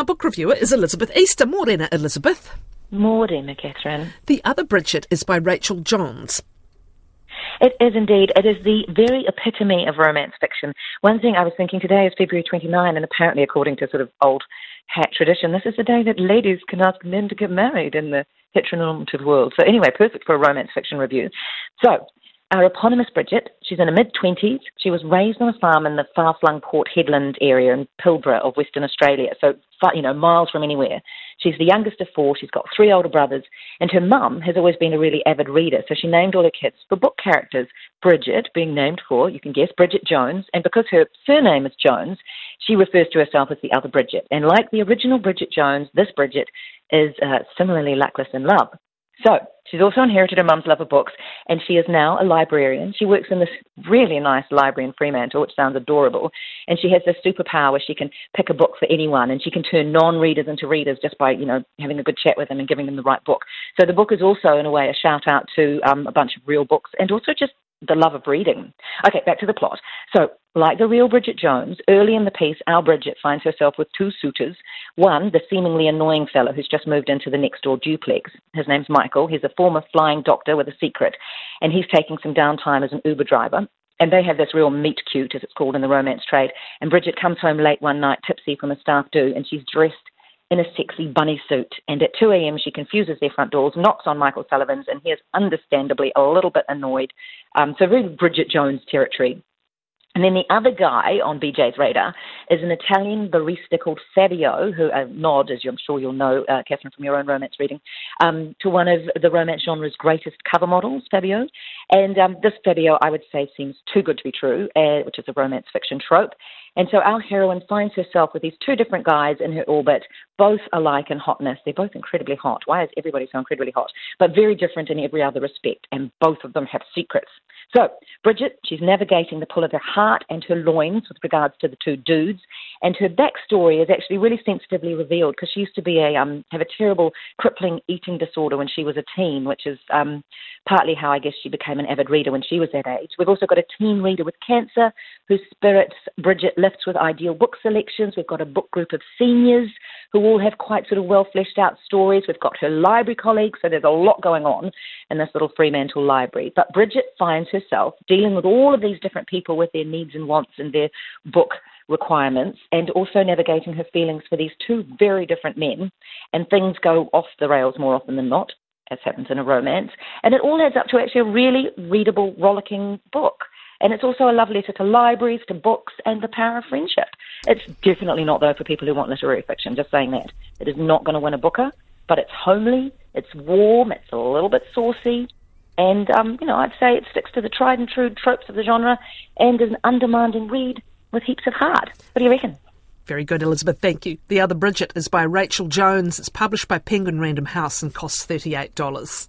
our book reviewer is Elisabeth Easther. Morena, Elizabeth. Morena, Catherine. The Other Bridget is by Rachael Johns. It is indeed. It is the very epitome of romance fiction. One thing I was thinking today is February 29, and apparently, according to sort of old hat tradition, this is the day that ladies can ask men to get married in the heteronormative world. So anyway, perfect for a romance fiction review. So our eponymous Bridget, she's in her mid-20s. She was raised on a farm in the far-flung Port Headland area in Pilbara of Western Australia, so, you know, miles from anywhere. She's the youngest of four. She's got three older brothers, and her mum has always been a really avid reader, so she named all her kids for book characters. Bridget, being named for, you can guess, Bridget Jones, and because her surname is Jones, she refers to herself as the Other Bridget. And like the original Bridget Jones, this Bridget is similarly luckless in love. So she's also inherited her mum's love of books, and she is now a librarian. She works in this really nice library in Fremantle, which sounds adorable, and she has this superpower where she can pick a book for anyone, and she can turn non-readers into readers just by, you know, having a good chat with them and giving them the right book. So the book is also, in a way, a shout-out to a bunch of real books and also just the love of reading. Okay, back to the plot. So, like the real Bridget Jones, early in the piece, our Bridget finds herself with two suitors. One, the seemingly annoying fellow who's just moved into the next-door duplex. His name's Michael. He's a former flying doctor with a secret, and he's taking some downtime as an Uber driver. And they have this real meet-cute, as it's called in the romance trade. And Bridget comes home late one night, tipsy from a staff do, and she's dressed in a sexy bunny suit. And at 2 a.m., she confuses their front doors, knocks on Michael Sullivan's, and he is understandably a little bit annoyed. So really Bridget Jones territory. And then the other guy on BJ's radar is an Italian barista called Fabio, who a nod, as I'm sure you'll know, Catherine, from your own romance reading, to one of the romance genre's greatest cover models, Fabio. And this Fabio, I would say, seems too good to be true, which is a romance fiction trope. And so our heroine finds herself with these two different guys in her orbit, both alike in hotness. They're both incredibly hot. Why is everybody so incredibly hot? But very different in every other respect, and both of them have secrets. So Bridget, she's navigating the pull of her heart and her loins with regards to the two dudes, and her backstory is actually really sensitively revealed because she used to be have a terrible crippling eating disorder when she was a teen, which is partly how I guess she became an avid reader when she was that age. We've also got a teen reader with cancer whose spirits Bridget lifts with ideal book selections. We've got a book group of seniors who all have quite sort of well-fleshed out stories. We've got her library colleagues, so there's a lot going on in this little Fremantle library. But Bridget finds herself dealing with all of these different people with their needs and wants and their book requirements, and also navigating her feelings for these two very different men, and things go off the rails more often than not, as happens in a romance, and it all adds up to actually a really readable, rollicking book. And it's also a love letter to libraries, to books, and the power of friendship. It's definitely not, though, for people who want literary fiction, just saying that. It is not going to win a Booker, but it's homely, it's warm, it's a little bit saucy, and, you know, I'd say it sticks to the tried and true tropes of the genre and is an undemanding read with heaps of heart. What do you reckon? Very good, Elizabeth. Thank you. The Other Bridget is by Rachael Johns. It's published by Penguin Random House and costs $38.